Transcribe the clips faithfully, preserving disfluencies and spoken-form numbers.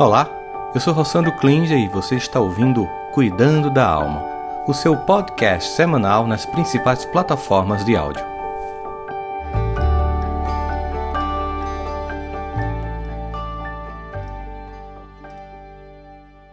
Olá, eu sou Rossandro Klinger e você está ouvindo Cuidando da Alma, o seu podcast semanal nas principais plataformas de áudio.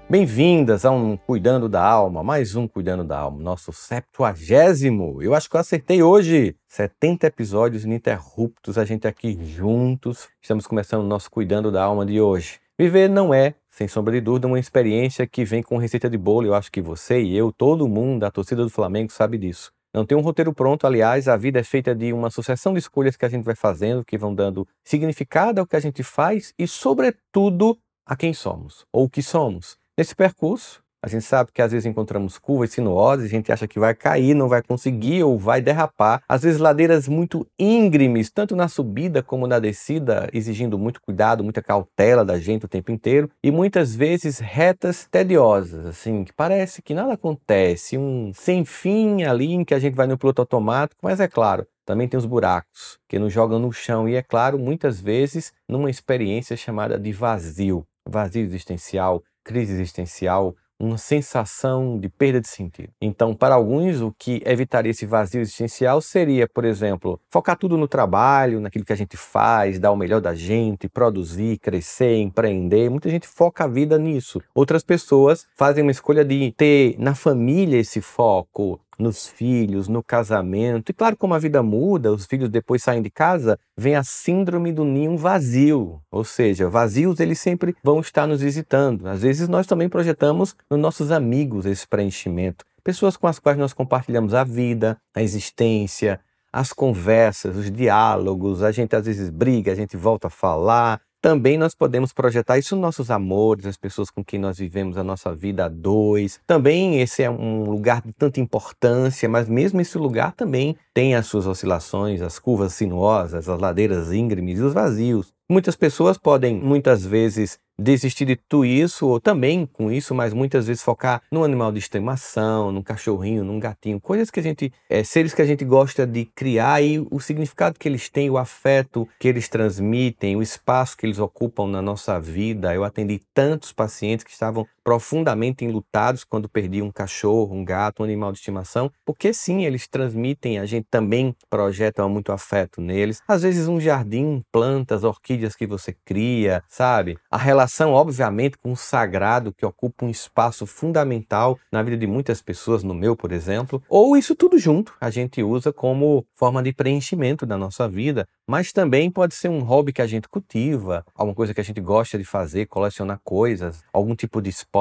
Bem-vindas a um Cuidando da Alma, mais um Cuidando da Alma, nosso septuagésimo. Eu acho que eu acertei hoje. setenta episódios ininterruptos, a gente aqui juntos. Estamos começando o nosso Cuidando da Alma de hoje. Viver não é, sem sombra de dúvida, uma experiência que vem com receita de bolo. Eu acho que você e eu, todo mundo, a torcida do Flamengo sabe disso. Não tem um roteiro pronto, aliás, a vida é feita de uma sucessão de escolhas que a gente vai fazendo, que vão dando significado ao que a gente faz e, sobretudo, a quem somos ou o que somos. Nesse percurso, a gente sabe que às vezes encontramos curvas sinuosas, a gente acha que vai cair, não vai conseguir ou vai derrapar. Às vezes ladeiras muito íngremes, tanto na subida como na descida, exigindo muito cuidado, muita cautela da gente o tempo inteiro. E muitas vezes retas tediosas, assim, que parece que nada acontece. Um sem fim ali em que a gente vai no piloto automático, mas é claro. Também tem os buracos, que nos jogam no chão e, é claro, muitas vezes numa experiência chamada de vazio. Vazio existencial, crise existencial, uma sensação de perda de sentido. Então, para alguns, o que evitaria esse vazio existencial seria, por exemplo, focar tudo no trabalho, naquilo que a gente faz, dar o melhor da gente, produzir, crescer, empreender. Muita gente foca a vida nisso. Outras pessoas fazem uma escolha de ter na família esse foco, nos filhos, no casamento. E claro, como a vida muda, os filhos depois saem de casa, vem a síndrome do ninho vazio. Ou seja, vazios eles sempre vão estar nos visitando. Às vezes nós também projetamos nos nossos amigos esse preenchimento. Pessoas com as quais nós compartilhamos a vida, a existência, as conversas, os diálogos. A gente às vezes briga, a gente volta a falar. Também nós podemos projetar isso nos nossos amores, as pessoas com quem nós vivemos a nossa vida a dois. Também esse é um lugar de tanta importância, mas mesmo esse lugar também tem as suas oscilações, as curvas sinuosas, as ladeiras íngremes e os vazios. Muitas pessoas podem, muitas vezes, desistir de tudo isso, ou também com isso, mas muitas vezes focar num animal de estimação, num cachorrinho, num gatinho, coisas que a gente, é, seres que a gente gosta de criar e o significado que eles têm, o afeto que eles transmitem, o espaço que eles ocupam na nossa vida. Eu atendi tantos pacientes que estavam profundamente enlutados quando perdi um cachorro, um gato, um animal de estimação, porque sim, eles transmitem, a gente também projeta muito afeto neles. Às vezes um jardim, plantas, orquídeas que você cria, sabe? A relação, obviamente, com o sagrado que ocupa um espaço fundamental na vida de muitas pessoas, no meu, por exemplo. Ou isso tudo junto a gente usa como forma de preenchimento da nossa vida, mas também pode ser um hobby que a gente cultiva, alguma coisa que a gente gosta de fazer, colecionar coisas, algum tipo de esporte.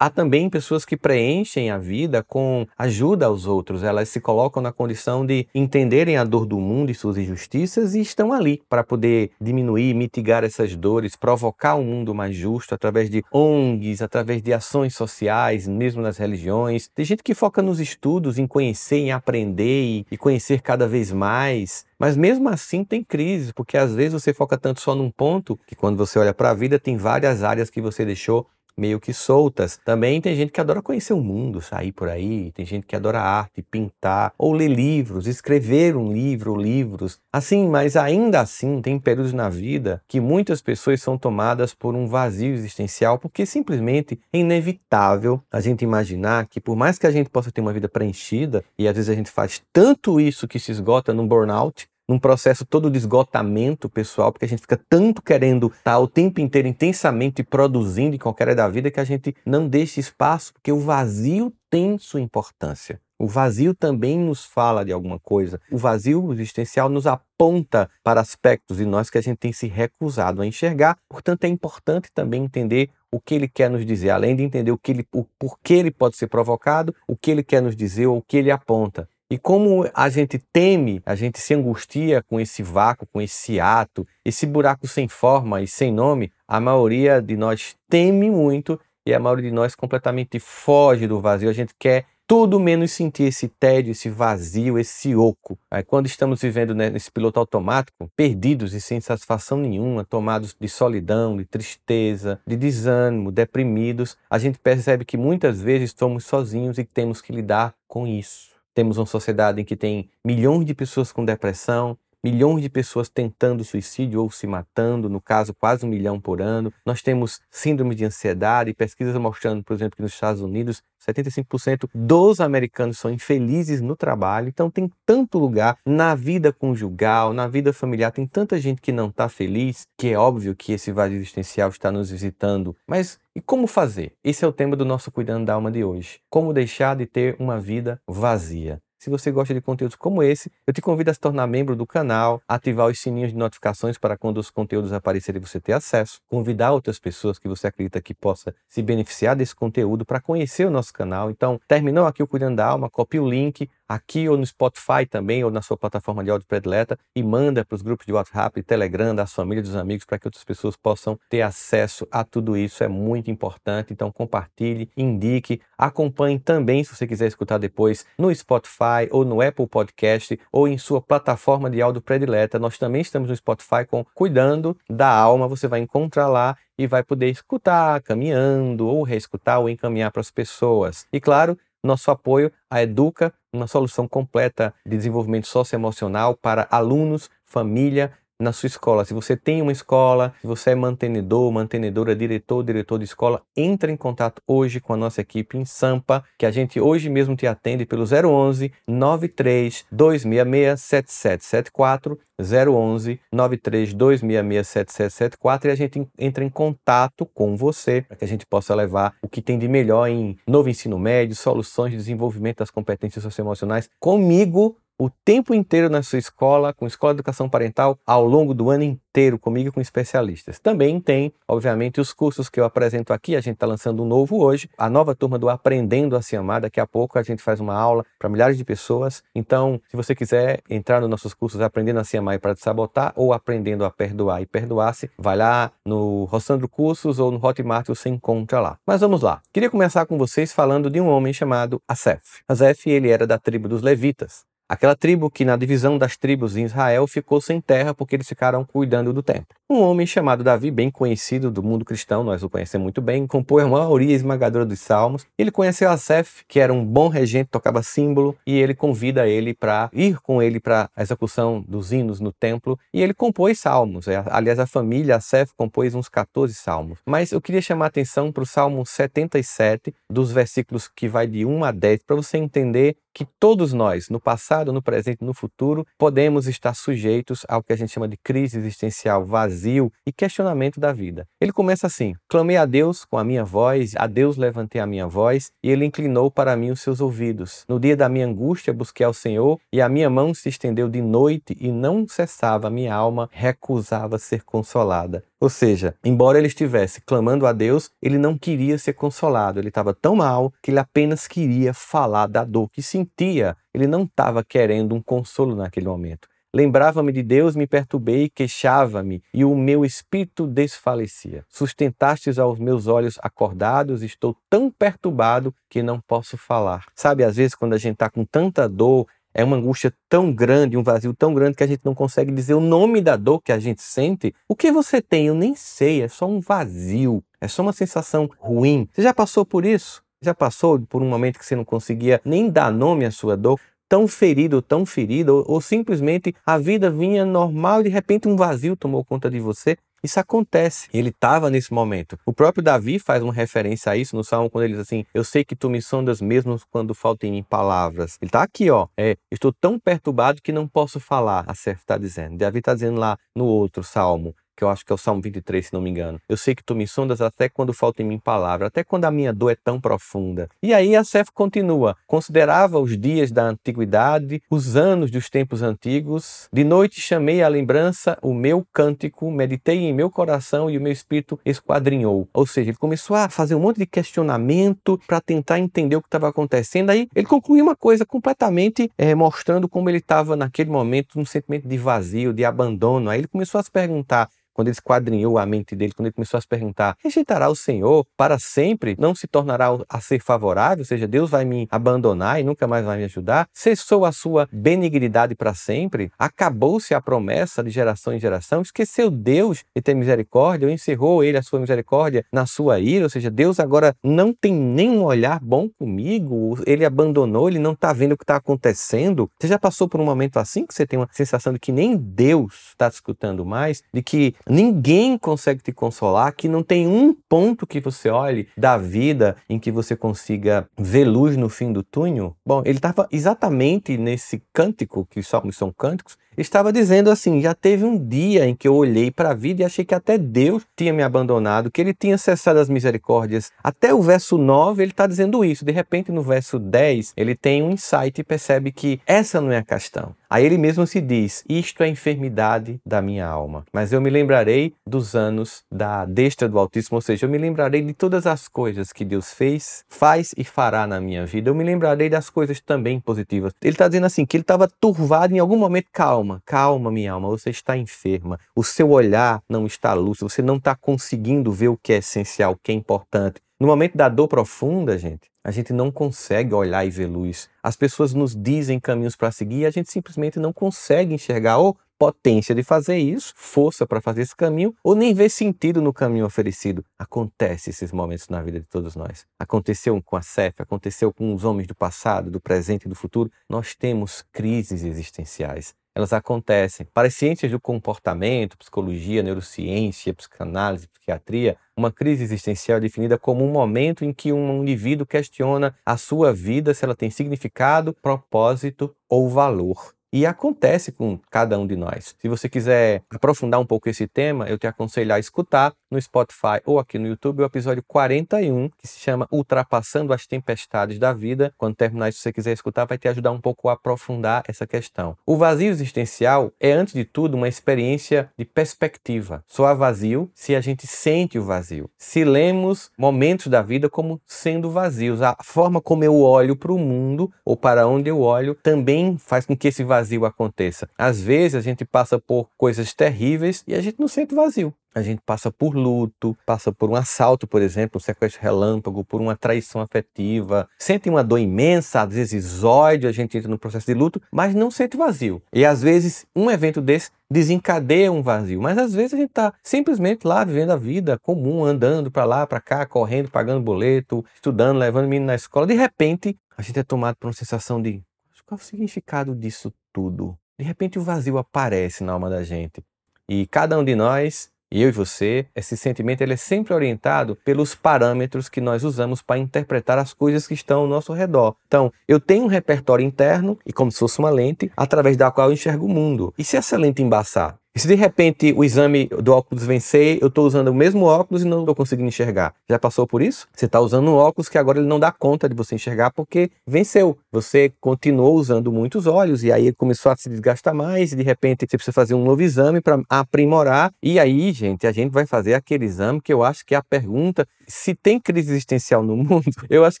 Há também pessoas que preenchem a vida com ajuda aos outros. Elas se colocam na condição de entenderem a dor do mundo e suas injustiças e estão ali para poder diminuir, mitigar essas dores, provocar um mundo mais justo através de O N Gs, através de ações sociais, mesmo nas religiões. Tem gente que foca nos estudos, em conhecer, em aprender e conhecer cada vez mais. Mas mesmo assim tem crise, porque às vezes você foca tanto só num ponto que quando você olha para a vida tem várias áreas que você deixou meio que soltas. Também tem gente que adora conhecer o mundo, sair por aí, tem gente que adora arte, pintar, ou ler livros, escrever um livro, livros, assim, mas ainda assim tem períodos na vida que muitas pessoas são tomadas por um vazio existencial, porque simplesmente é inevitável a gente imaginar que por mais que a gente possa ter uma vida preenchida, e às vezes a gente faz tanto isso que se esgota num burnout, num processo todo de esgotamento pessoal, porque a gente fica tanto querendo estar o tempo inteiro intensamente produzindo em qualquer área da vida que a gente não deixa espaço, porque o vazio tem sua importância. O vazio também nos fala de alguma coisa. O vazio existencial nos aponta para aspectos de nós que a gente tem se recusado a enxergar. Portanto, é importante também entender o que ele quer nos dizer, além de entender o que ele, o porquê ele pode ser provocado, o que ele quer nos dizer ou o que ele aponta. E como a gente teme, a gente se angustia com esse vácuo, com esse ato, esse buraco sem forma e sem nome, a maioria de nós teme muito e a maioria de nós completamente foge do vazio. A gente quer tudo menos sentir esse tédio, esse vazio, esse oco. Aí, quando estamos vivendo nesse piloto automático, perdidos e sem satisfação nenhuma, tomados de solidão, de tristeza, de desânimo, deprimidos, a gente percebe que muitas vezes somos sozinhos e temos que lidar com isso. Temos uma sociedade em que tem milhões de pessoas com depressão, milhões de pessoas tentando suicídio ou se matando, no caso quase um milhão por ano. Nós temos síndrome de ansiedade, pesquisas mostrando, por exemplo, que nos Estados Unidos setenta e cinco por cento dos americanos são infelizes no trabalho. Então tem tanto lugar na vida conjugal, na vida familiar, tem tanta gente que não está feliz, que é óbvio que esse vazio existencial está nos visitando. Mas e como fazer? Esse é o tema do nosso Cuidando da Alma de hoje. Como deixar de ter uma vida vazia? Se você gosta de conteúdos como esse, eu te convido a se tornar membro do canal, ativar os sininhos de notificações para quando os conteúdos aparecerem você ter acesso, convidar outras pessoas que você acredita que possa se beneficiar desse conteúdo para conhecer o nosso canal. Então, terminou aqui o Cuidando da Alma, copia o link aqui ou no Spotify também, ou na sua plataforma de áudio predileta, e manda para os grupos de WhatsApp, Telegram, da sua família, dos amigos, para que outras pessoas possam ter acesso a tudo isso. É muito importante, então compartilhe, indique, acompanhe também, se você quiser escutar depois, no Spotify, ou no Apple Podcast, ou em sua plataforma de áudio predileta. Nós também estamos no Spotify com Cuidando da Alma, você vai encontrar lá, e vai poder escutar caminhando, ou reescutar, ou encaminhar para as pessoas. E claro, nosso apoio à Educa, uma solução completa de desenvolvimento socioemocional para alunos, família, na sua escola. Se você tem uma escola, se você é mantenedor, mantenedora, diretor, diretor de escola, entre em contato hoje com a nossa equipe em Sampa, que a gente hoje mesmo te atende pelo zero onze, nove três dois seis seis, sete sete sete quatro, zero onze, nove três dois seis seis, sete sete sete quatro, e a gente entra em contato com você para que a gente possa levar o que tem de melhor em novo ensino médio, soluções de desenvolvimento das competências socioemocionais comigo, o tempo inteiro na sua escola, com Escola de Educação Parental, ao longo do ano inteiro, comigo e com especialistas. Também tem, obviamente, os cursos que eu apresento aqui. A gente está lançando um novo hoje, a nova turma do Aprendendo a Se Amar. Daqui a pouco a gente faz uma aula para milhares de pessoas. Então, se você quiser entrar nos nossos cursos Aprendendo a Se Amar e Para Te Sabotar, ou Aprendendo a Perdoar e Perdoar-se, vai lá no Rossandro Cursos ou no Hotmart, você encontra lá. Mas vamos lá. Queria começar com vocês falando de um homem chamado Asafe. Asafe, ele era da tribo dos Levitas. Aquela tribo que, na divisão das tribos em Israel, ficou sem terra porque eles ficaram cuidando do templo. Um homem chamado Davi, bem conhecido do mundo cristão, nós o conhecemos muito bem, compôs a maioria esmagadora dos salmos. Ele conheceu Asafe, que era um bom regente, tocava símbolo, e ele convida ele para ir com ele para a execução dos hinos no templo, e ele compôs salmos. Aliás, a família Asafe compôs uns quatorze salmos. Mas eu queria chamar a atenção para o Salmo setenta e sete, dos versículos que vai de um a dez, para você entender que todos nós, no passado, no presente e no futuro, podemos estar sujeitos ao que a gente chama de crise existencial, vazio e questionamento da vida. Ele começa assim: clamei a Deus com a minha voz, a Deus levantei a minha voz, e ele inclinou para mim os seus ouvidos. No dia da minha angústia busquei ao Senhor, e a minha mão se estendeu de noite e não cessava, a minha alma recusava ser consolada. Ou seja, embora ele estivesse clamando a Deus, ele não queria ser consolado. Ele estava tão mal que ele apenas queria falar da dor que sentia. Ele não estava querendo um consolo naquele momento. Lembrava-me de Deus, me perturbei e queixava-me, e o meu espírito desfalecia. Sustentastes aos meus olhos acordados, estou tão perturbado que não posso falar. Sabe, às vezes quando a gente está com tanta dor, é uma angústia tão grande, um vazio tão grande que a gente não consegue dizer o nome da dor que a gente sente. O que você tem? Eu nem sei, é só um vazio, é só uma sensação ruim. Você já passou por isso? Já passou por um momento que você não conseguia nem dar nome à sua dor? Tão ferido, tão ferida, ou, ou simplesmente a vida vinha normal e de repente um vazio tomou conta de você? Isso acontece. Ele estava nesse momento. O próprio Davi faz uma referência a isso no Salmo, quando ele diz assim: eu sei que tu me sondas mesmo quando faltam em mim palavras. Ele está aqui, ó. É, estou tão perturbado que não posso falar. Asafe está dizendo. Davi está dizendo lá no outro Salmo, que eu acho que é o Salmo vinte e três, se não me engano. Eu sei que tu me sondas até quando falta em mim palavra, até quando a minha dor é tão profunda. E aí Asafe continua. Considerava os dias da antiguidade, os anos dos tempos antigos. De noite chamei à lembrança o meu cântico, meditei em meu coração e o meu espírito esquadrinhou. Ou seja, ele começou a fazer um monte de questionamento para tentar entender o que estava acontecendo. Aí ele concluiu uma coisa completamente é, mostrando como ele estava naquele momento num sentimento de vazio, de abandono. Aí ele começou a se perguntar: quando ele esquadrinhou a mente dele, quando ele começou a se perguntar, rejeitará o Senhor para sempre? Não se tornará a ser favorável? Ou seja, Deus vai me abandonar e nunca mais vai me ajudar? Cessou a sua benignidade para sempre? Acabou-se a promessa de geração em geração? Esqueceu Deus de ter misericórdia? Ou encerrou ele a sua misericórdia na sua ira? Ou seja, Deus agora não tem nenhum olhar bom comigo? Ele abandonou, ele não está vendo o que está acontecendo? Você já passou por um momento assim que você tem uma sensação de que nem Deus está te escutando mais? De que ninguém consegue te consolar, que não tem um ponto que você olhe da vida em que você consiga ver luz no fim do túnel? Bom, ele estava exatamente nesse cântico, que os salmos são cânticos, estava dizendo assim, já teve um dia em que eu olhei para a vida e achei que até Deus tinha me abandonado, que ele tinha cessado as misericórdias. Até o verso nove ele está dizendo isso. De repente, no verso dez, ele tem um insight e percebe que essa não é a questão. Aí ele mesmo se diz, isto é a enfermidade da minha alma, mas eu me lembrarei dos anos da destra do Altíssimo, ou seja, eu me lembrarei de todas as coisas que Deus fez, faz e fará na minha vida, eu me lembrarei das coisas também positivas. Ele está dizendo assim, que ele estava turvado em algum momento, calma, calma minha alma, você está enferma, o seu olhar não está lúcido, você não está conseguindo ver o que é essencial, o que é importante. No momento da dor profunda, gente, a gente não consegue olhar e ver luz. As pessoas nos dizem caminhos para seguir e a gente simplesmente não consegue enxergar ou potência de fazer isso, força para fazer esse caminho, ou nem ver sentido no caminho oferecido. Acontece esses momentos na vida de todos nós. Aconteceu com a Asafe, aconteceu com os homens do passado, do presente e do futuro. Nós temos crises existenciais. Elas acontecem. Para as ciências do comportamento, psicologia, neurociência, psicanálise, psiquiatria, uma crise existencial é definida como um momento em que um indivíduo questiona a sua vida, se ela tem significado, propósito ou valor. E acontece com cada um de nós. Se você quiser aprofundar um pouco esse tema, eu te aconselho a escutar no Spotify ou aqui no YouTube o episódio quarenta e um, que se chama Ultrapassando as Tempestades da Vida. Quando terminar isso, se você quiser escutar, vai te ajudar um pouco a aprofundar essa questão. O vazio existencial é, antes de tudo, uma experiência de perspectiva. Só há vazio se a gente sente o vazio. Se lemos momentos da vida como sendo vazios. A forma como eu olho para o mundo ou para onde eu olho também faz com que esse vazio vazio aconteça. Às vezes a gente passa por coisas terríveis e a gente não sente vazio. A gente passa por luto, passa por um assalto, por exemplo, um sequestro relâmpago, por uma traição afetiva, sente uma dor imensa, às vezes exódio, a gente entra no processo de luto, mas não sente vazio. E às vezes um evento desse desencadeia um vazio, mas às vezes a gente está simplesmente lá vivendo a vida comum, andando para lá, para cá, correndo, pagando boleto, estudando, levando o menino na escola. De repente, a gente é tomado por uma sensação de qual o significado disso tudo? De repente o vazio aparece na alma da gente. E cada um de nós, eu e você, esse sentimento ele é sempre orientado pelos parâmetros que nós usamos para interpretar as coisas que estão ao nosso redor. Então, eu tenho um repertório interno, e como se fosse uma lente, através da qual eu enxergo o mundo. E se essa lente embaçar? E se de repente o exame do óculos vencer, eu estou usando o mesmo óculos e não estou conseguindo enxergar. Já passou por isso? Você está usando um óculos que agora ele não dá conta de você enxergar porque venceu. Você continuou usando muitos olhos e aí ele começou a se desgastar mais e de repente você precisa fazer um novo exame para aprimorar. E aí, gente, a gente vai fazer aquele exame que eu acho que é a pergunta se tem crise existencial no mundo. Eu acho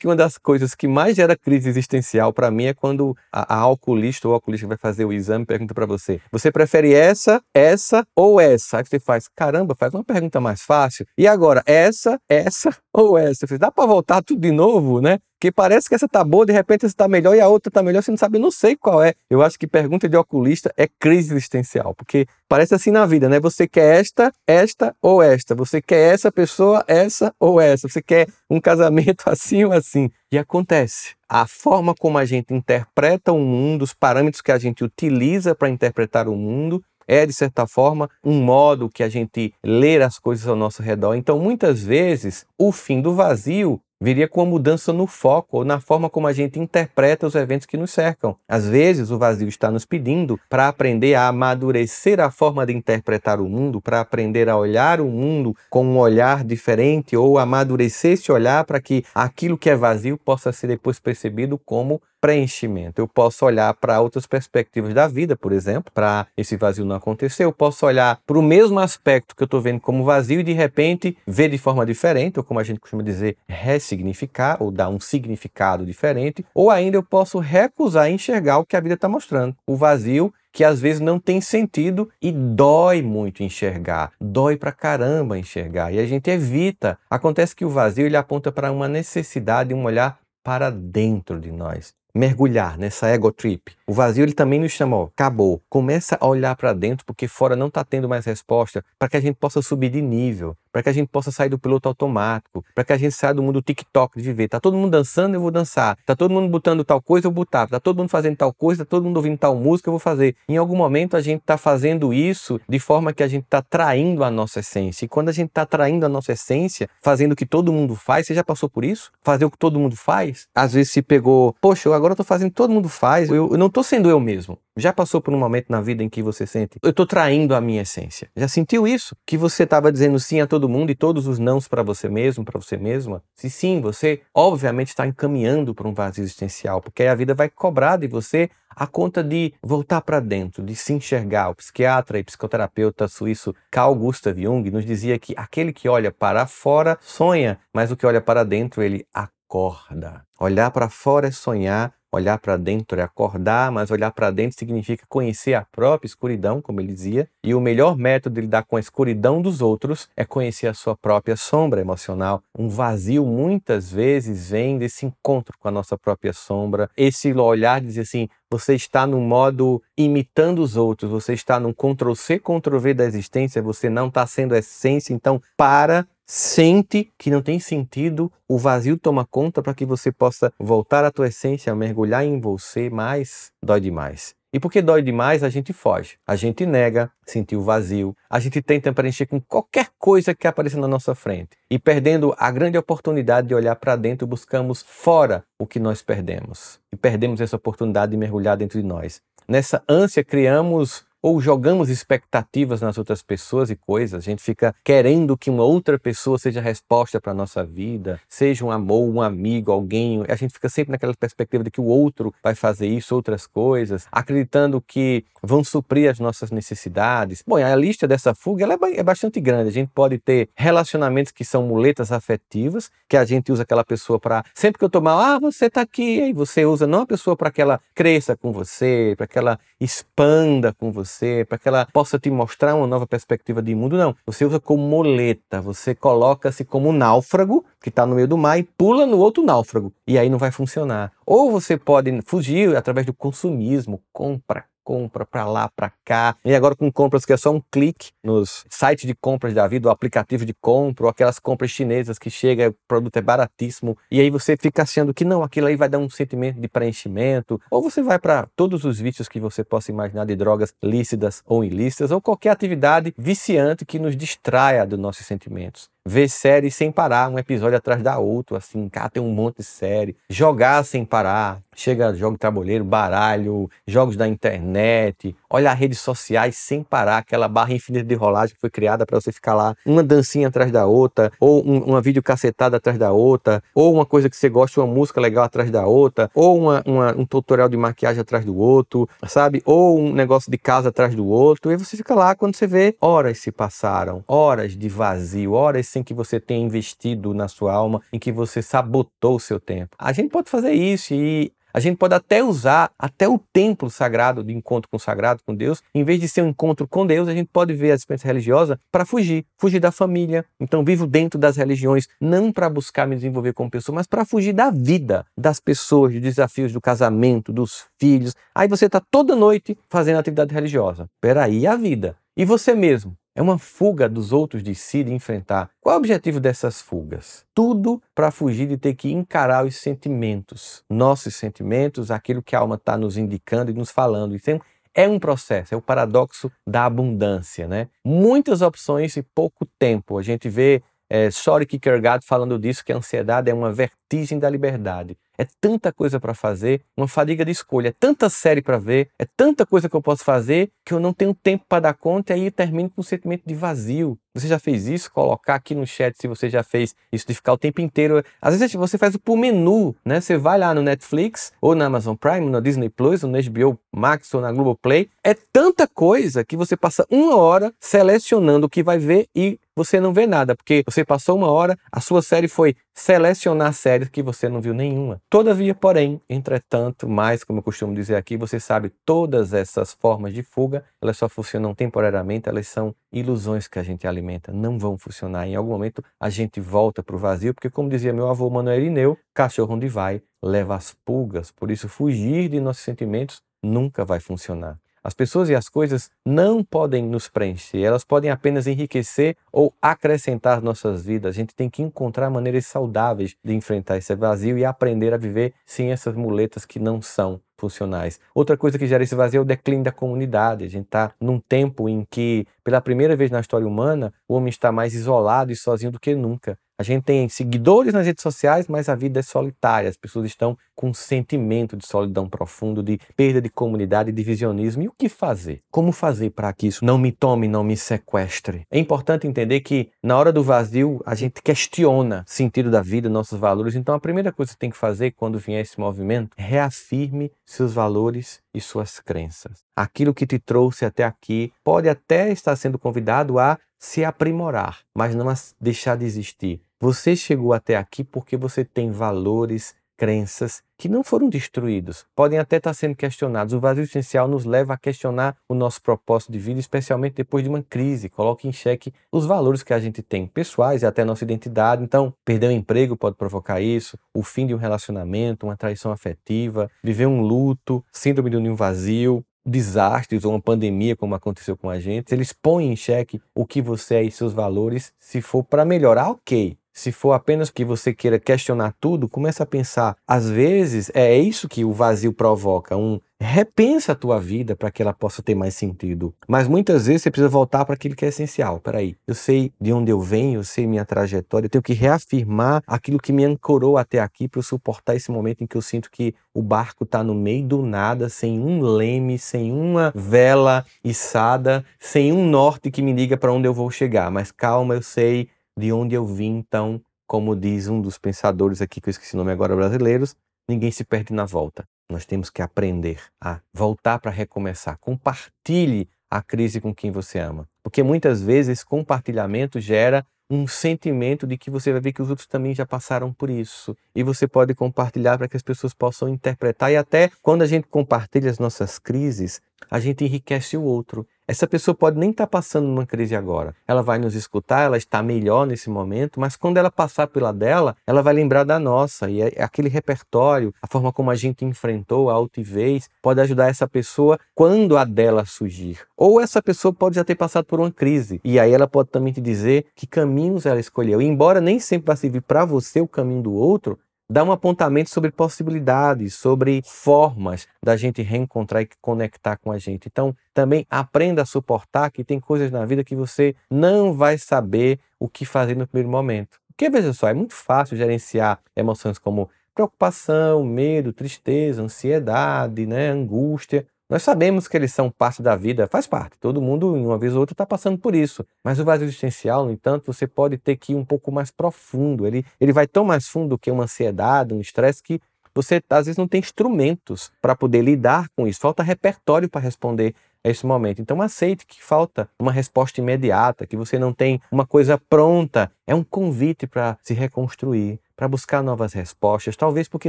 que uma das coisas que mais gera crise existencial para mim é quando a, a alcoolista ou o alcoolista vai fazer o exame e pergunta para você, você prefere essa, essa? Essa ou essa? Aí você faz, caramba, faz uma pergunta mais fácil. E agora, essa, essa ou essa? Você dá para voltar tudo de novo, né? Porque parece que essa tá boa, de repente essa tá melhor e a outra tá melhor, você não sabe, não sei qual é. Eu acho que pergunta de oculista é crise existencial, porque parece assim na vida, né? Você quer esta, esta ou esta? Você quer essa pessoa, essa ou essa? Você quer um casamento assim ou assim? E acontece. A forma como a gente interpreta o mundo, os parâmetros que a gente utiliza para interpretar o mundo, é, de certa forma, um modo que a gente lê as coisas ao nosso redor. Então, muitas vezes, o fim do vazio viria com uma mudança no foco ou na forma como a gente interpreta os eventos que nos cercam. Às vezes, o vazio está nos pedindo para aprender a amadurecer a forma de interpretar o mundo, para aprender a olhar o mundo com um olhar diferente ou amadurecer esse olhar para que aquilo que é vazio possa ser depois percebido como preenchimento. Eu posso olhar para outras perspectivas da vida, por exemplo, para esse vazio não acontecer. Eu posso olhar para o mesmo aspecto que eu estou vendo como vazio e, de repente, ver de forma diferente, ou como a gente costuma dizer, ressignificar, ou dar um significado diferente. Ou ainda eu posso recusar enxergar o que a vida está mostrando, o vazio que às vezes não tem sentido e dói muito enxergar, dói pra caramba enxergar, e a gente evita. Acontece que o vazio ele aponta para uma necessidade, um olhar para dentro de nós. Mergulhar nessa ego trip. O vazio ele também nos chama, ó, acabou. Começa a olhar para dentro porque fora não está tendo mais resposta, para que a gente possa subir de nível, para que a gente possa sair do piloto automático, para que a gente saia do mundo TikTok de viver. Tá todo mundo dançando, eu vou dançar. Tá todo mundo botando tal coisa, eu vou botar. Tá todo mundo fazendo tal coisa, tá todo mundo ouvindo tal música, eu vou fazer. Em algum momento a gente está fazendo isso de forma que a gente está traindo a nossa essência. E quando a gente está traindo a nossa essência, fazendo o que todo mundo faz, você já passou por isso? Fazer o que todo mundo faz? Às vezes se pegou, poxa, eu agora estou fazendo o que todo mundo faz, eu, eu não estou sendo eu mesmo. Já passou por um momento na vida em que você sente, eu estou traindo a minha essência? Já sentiu isso? Que você estava dizendo sim a todo mundo e todos os nãos para você mesmo, para você mesma? Se sim, você obviamente está encaminhando para um vazio existencial, porque aí a vida vai cobrar de você a conta de voltar para dentro, de se enxergar. O psiquiatra e psicoterapeuta suíço Carl Gustav Jung nos dizia que aquele que olha para fora sonha, mas o que olha para dentro ele acorda. Olhar para fora é sonhar, olhar para dentro é acordar, mas olhar para dentro significa conhecer a própria escuridão, como ele dizia, e o melhor método de lidar com a escuridão dos outros é conhecer a sua própria sombra emocional. Um vazio muitas vezes vem desse encontro com a nossa própria sombra, esse olhar de dizer assim, você está no modo imitando os outros, você está num control C, control V da existência, você não está sendo a essência, então para... Sente que não tem sentido, o vazio toma conta para que você possa voltar à tua essência, mergulhar em você, mas dói demais. E porque dói demais, a gente foge. A gente nega sentir o vazio. A gente tenta preencher com qualquer coisa que apareça na nossa frente. E perdendo a grande oportunidade de olhar para dentro, buscamos fora o que nós perdemos. E perdemos essa oportunidade de mergulhar dentro de nós. Nessa ânsia, criamos... ou jogamos expectativas nas outras pessoas e coisas, a gente fica querendo que uma outra pessoa seja a resposta para a nossa vida, seja um amor, um amigo, alguém, a gente fica sempre naquela perspectiva de que o outro vai fazer isso, outras coisas, acreditando que vão suprir as nossas necessidades. Bom, a lista dessa fuga ela é bastante grande, a gente pode ter relacionamentos que são muletas afetivas, que a gente usa aquela pessoa para, sempre que eu tô mal, ah, você está aqui, aí você usa não a pessoa para que ela cresça com você, para que ela expanda com você, para que ela possa te mostrar uma nova perspectiva de mundo, não. Você usa como muleta, você coloca-se como um náufrago que está no meio do mar e pula no outro náufrago. E aí não vai funcionar. Ou você pode fugir através do consumismo, compra, compra para lá, para cá. E agora com compras que é só um clique nos sites de compras da vida, o aplicativo de compra, ou aquelas compras chinesas que chega, o produto é baratíssimo. E aí você fica achando que não, aquilo aí vai dar um sentimento de preenchimento. Ou você vai para todos os vícios que você possa imaginar de drogas lícitas ou ilícitas, ou qualquer atividade viciante que nos distraia dos nossos sentimentos. Ver séries sem parar, um episódio atrás da outro, assim, cá tem um monte de série. Jogar sem parar, chega jogo de tabuleiro, baralho, jogos da internet, olhar redes sociais sem parar, aquela barra infinita de rolagem que foi criada para você ficar lá, uma dancinha atrás da outra, ou um, uma videocacetada atrás da outra, ou uma coisa que você gosta, uma música legal atrás da outra, ou uma, uma, um tutorial de maquiagem atrás do outro, sabe? Ou um negócio de casa atrás do outro, e você fica lá quando você vê, horas se passaram, horas de vazio, horas sem em que você tenha investido na sua alma, em que você sabotou o seu tempo. A gente pode fazer isso e a gente pode até usar até o templo sagrado, de encontro com o sagrado, com Deus. Em vez de ser um encontro com Deus, a gente pode ver a experiência religiosa para fugir, fugir da família. Então vivo dentro das religiões, não para buscar me desenvolver como pessoa, mas para fugir da vida, das pessoas, dos desafios do casamento, dos filhos. Aí você está toda noite fazendo atividade religiosa. Peraí, a vida. E você mesmo? É uma fuga dos outros de si, de enfrentar. Qual é o objetivo dessas fugas? Tudo para fugir de ter que encarar os sentimentos. Nossos sentimentos, aquilo que a alma está nos indicando e nos falando. Então, é um processo, é o paradoxo da abundância, né? Muitas opções e pouco tempo. A gente vê é, Søren Kierkegaard falando disso, que a ansiedade é uma vertigem da liberdade. é tanta coisa para fazer, uma fadiga de escolha, é tanta série para ver, é tanta coisa que eu posso fazer que eu não tenho tempo para dar conta, e aí eu termino com um sentimento de vazio. Você já fez isso? Colocar aqui no chat se você já fez isso, de ficar o tempo inteiro. Às vezes você faz o por menu, né? Você vai lá no Netflix, ou na Amazon Prime, ou na Disney Plus, ou no H B O Max, ou na Globoplay. É tanta coisa que você passa uma hora selecionando o que vai ver e você não vê nada, porque você passou uma hora, a sua série foi selecionar séries que você não viu nenhuma. Todavia, porém, entretanto, mais, como eu costumo dizer aqui, você sabe, todas essas formas de fuga, elas só funcionam temporariamente, elas são ilusões que a gente alimenta, não vão funcionar. Em algum momento, a gente volta para o vazio, porque, como dizia meu avô Manoel Ineu, cachorro onde vai, leva as pulgas. Por isso, fugir de nossos sentimentos nunca vai funcionar. As pessoas e as coisas não podem nos preencher, elas podem apenas enriquecer ou acrescentar nossas vidas. A gente tem que encontrar maneiras saudáveis de enfrentar esse vazio e aprender a viver sem essas muletas que não são funcionais. Outra coisa que gera esse vazio é o declínio da comunidade. A gente está num tempo em que, pela primeira vez na história humana, o homem está mais isolado e sozinho do que nunca. A gente tem seguidores nas redes sociais, mas a vida é solitária. As pessoas estão com um sentimento de solidão profundo, de perda de comunidade, de visionismo. E o que fazer? Como fazer para que isso não me tome, não me sequestre? É importante entender que, na hora do vazio, a gente questiona o sentido da vida, nossos valores. Então, a primeira coisa que você tem que fazer quando vier esse movimento é reafirme seus valores e suas crenças. Aquilo que te trouxe até aqui pode até estar sendo convidado a se aprimorar, mas não a deixar de existir. Você chegou até aqui porque você tem valores, crenças que não foram destruídos, podem até estar sendo questionados. O vazio essencial nos leva a questionar o nosso propósito de vida, especialmente depois de uma crise. Coloca em xeque os valores que a gente tem, pessoais e até a nossa identidade. Então, perder um emprego pode provocar isso, o fim de um relacionamento, uma traição afetiva, viver um luto, síndrome de um ninho vazio, desastres ou uma pandemia, como aconteceu com a gente. Eles põem em xeque o que você é e seus valores. Se for para melhorar, ok. Se for apenas que você queira questionar tudo, começa a pensar. Às vezes, é isso que o vazio provoca. Um repensa a tua vida para que ela possa ter mais sentido. Mas muitas vezes você precisa voltar para aquilo que é essencial. Peraí, eu sei de onde eu venho, eu sei minha trajetória, eu tenho que reafirmar aquilo que me ancorou até aqui para eu suportar esse momento em que eu sinto que o barco está no meio do nada, sem um leme, sem uma vela içada, sem um norte que me diga para onde eu vou chegar. Mas calma, eu sei de onde eu vim, então, como diz um dos pensadores aqui, que eu esqueci o nome agora, brasileiros, ninguém se perde na volta. Nós temos que aprender a voltar para recomeçar. Compartilhe a crise com quem você ama. Porque muitas vezes esse compartilhamento gera um sentimento de que você vai ver que os outros também já passaram por isso. E você pode compartilhar para que as pessoas possam interpretar. E até quando a gente compartilha as nossas crises, a gente enriquece o outro. Essa pessoa pode nem estar passando uma crise agora. Ela vai nos escutar, ela está melhor nesse momento, mas quando ela passar pela dela, ela vai lembrar da nossa. E aquele repertório, a forma como a gente enfrentou a altivez, pode ajudar essa pessoa quando a dela surgir. Ou essa pessoa pode já ter passado por uma crise. E aí ela pode também te dizer que caminhos ela escolheu. E embora nem sempre vá servir para você o caminho do outro, dá um apontamento sobre possibilidades, sobre formas da gente reencontrar e conectar com a gente. Então, também aprenda a suportar que tem coisas na vida que você não vai saber o que fazer no primeiro momento. Porque, veja só, é muito fácil gerenciar emoções como preocupação, medo, tristeza, ansiedade, né, angústia. Nós sabemos que eles são parte da vida, faz parte. Todo mundo, uma vez ou outra, está passando por isso. Mas o vazio existencial, no entanto, você pode ter que ir um pouco mais profundo. Ele, ele vai tão mais fundo que uma ansiedade, um estresse, que você, às vezes, não tem instrumentos para poder lidar com isso. Falta repertório para responder a esse momento. Então, aceite que falta uma resposta imediata, que você não tem uma coisa pronta. É um convite para se reconstruir, para buscar novas respostas, talvez porque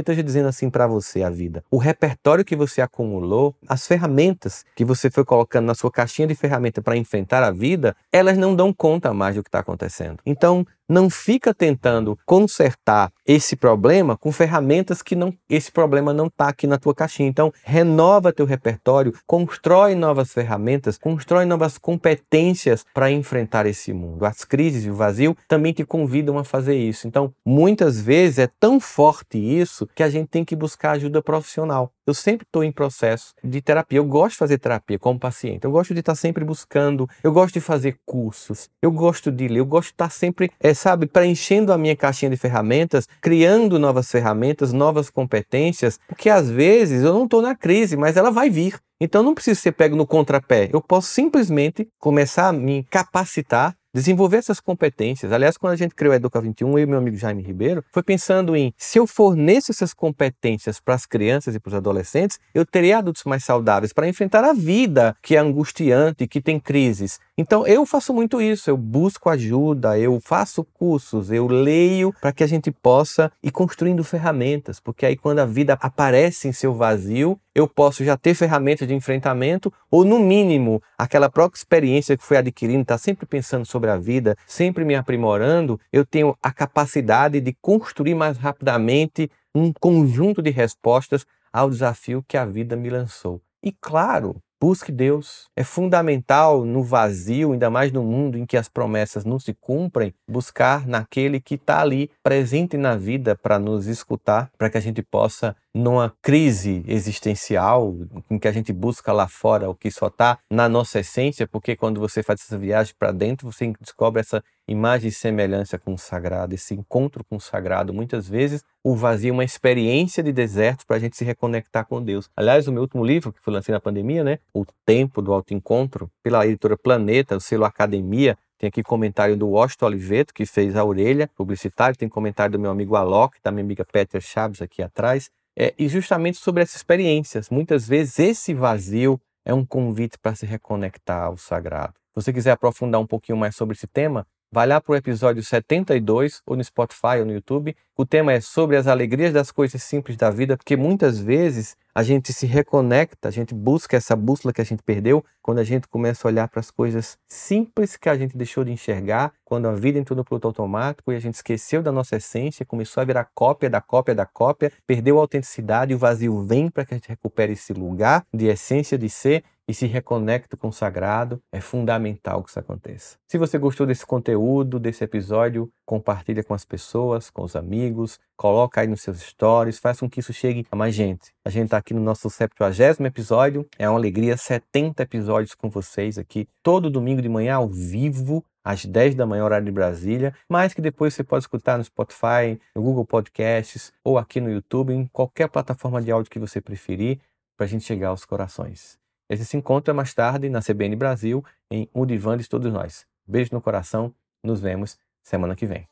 esteja dizendo assim para você a vida. O repertório que você acumulou, as ferramentas que você foi colocando na sua caixinha de ferramenta para enfrentar a vida, elas não dão conta mais do que está acontecendo. Então, não fica tentando consertar esse problema com ferramentas que não, esse problema não está aqui na tua caixinha. Então, renova teu repertório, constrói novas ferramentas, constrói novas competências para enfrentar esse mundo. As crises e o vazio também te convidam a fazer isso. Então, muitas às vezes é tão forte isso que a gente tem que buscar ajuda profissional. Eu sempre estou em processo de terapia. Eu gosto de fazer terapia como paciente. Eu gosto de estar sempre buscando. Eu gosto de fazer cursos. Eu gosto de ler. Eu gosto de estar sempre, é, sabe, preenchendo a minha caixinha de ferramentas, criando novas ferramentas, novas competências, porque às vezes eu não estou na crise, mas ela vai vir. Então não preciso ser pego no contrapé. Eu posso simplesmente começar a me capacitar, desenvolver essas competências. Aliás, quando a gente criou a Educa vinte e um, eu e meu amigo Jaime Ribeiro, foi pensando em, se eu forneço essas competências para as crianças e para os adolescentes, eu terei adultos mais saudáveis para enfrentar a vida que é angustiante, que tem crises. Então, eu faço muito isso, eu busco ajuda, eu faço cursos, eu leio para que a gente possa ir construindo ferramentas, porque aí quando a vida aparece em seu vazio, eu posso já ter ferramentas de enfrentamento ou, no mínimo, aquela própria experiência que fui adquirindo, tá sempre pensando sobre a vida, sempre me aprimorando, eu tenho a capacidade de construir mais rapidamente um conjunto de respostas ao desafio que a vida me lançou. E, claro, busque Deus. É fundamental no vazio, ainda mais no mundo em que as promessas não se cumprem, buscar naquele que está ali, presente na vida, para nos escutar, para que a gente possa, numa crise existencial, em que a gente busca lá fora o que só está na nossa essência, porque quando você faz essa viagem para dentro, você descobre essa imagem e semelhança com o sagrado, esse encontro com o sagrado. Muitas vezes, o vazio é uma experiência de deserto para a gente se reconectar com Deus. Aliás, o meu último livro, que foi lançado na pandemia, né? O Tempo do Autoencontro, pela editora Planeta, o selo Academia. Tem aqui comentário do Washington Oliveto, que fez a orelha publicitária. Tem comentário do meu amigo Alok, da minha amiga Petra Chaves aqui atrás. É, e justamente sobre essas experiências. Muitas vezes esse vazio é um convite para se reconectar ao sagrado. Se você quiser aprofundar um pouquinho mais sobre esse tema, vai lá para o episódio setenta e dois, ou no Spotify, ou no YouTube. O tema é sobre as alegrias das coisas simples da vida, porque muitas vezes a gente se reconecta, a gente busca essa bússola que a gente perdeu quando a gente começa a olhar para as coisas simples que a gente deixou de enxergar, quando a vida entrou no piloto automático e a gente esqueceu da nossa essência, começou a virar cópia da cópia da cópia, perdeu a autenticidade e o vazio vem para que a gente recupere esse lugar de essência de ser e se reconecta com o sagrado. É fundamental que isso aconteça. Se você gostou desse conteúdo, desse episódio, compartilha com as pessoas, com os amigos, coloca aí nos seus stories, faz com que isso chegue a mais gente. A gente está aqui no nosso septuagésimo episódio, é uma alegria, setenta episódios com vocês aqui, todo domingo de manhã ao vivo, às dez da manhã, horário de Brasília, mas que depois você pode escutar no Spotify, no Google Podcasts, ou aqui no YouTube, em qualquer plataforma de áudio que você preferir, para a gente chegar aos corações. A gente se encontra mais tarde na C B N Brasil, em Um Divã de Todos Nós. Beijo no coração, nos vemos semana que vem.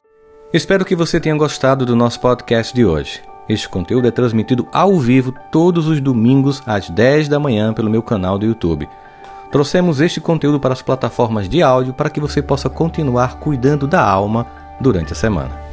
Espero que você tenha gostado do nosso podcast de hoje. Este conteúdo é transmitido ao vivo todos os domingos às dez da manhã pelo meu canal do YouTube. Trouxemos este conteúdo para as plataformas de áudio para que você possa continuar cuidando da alma durante a semana.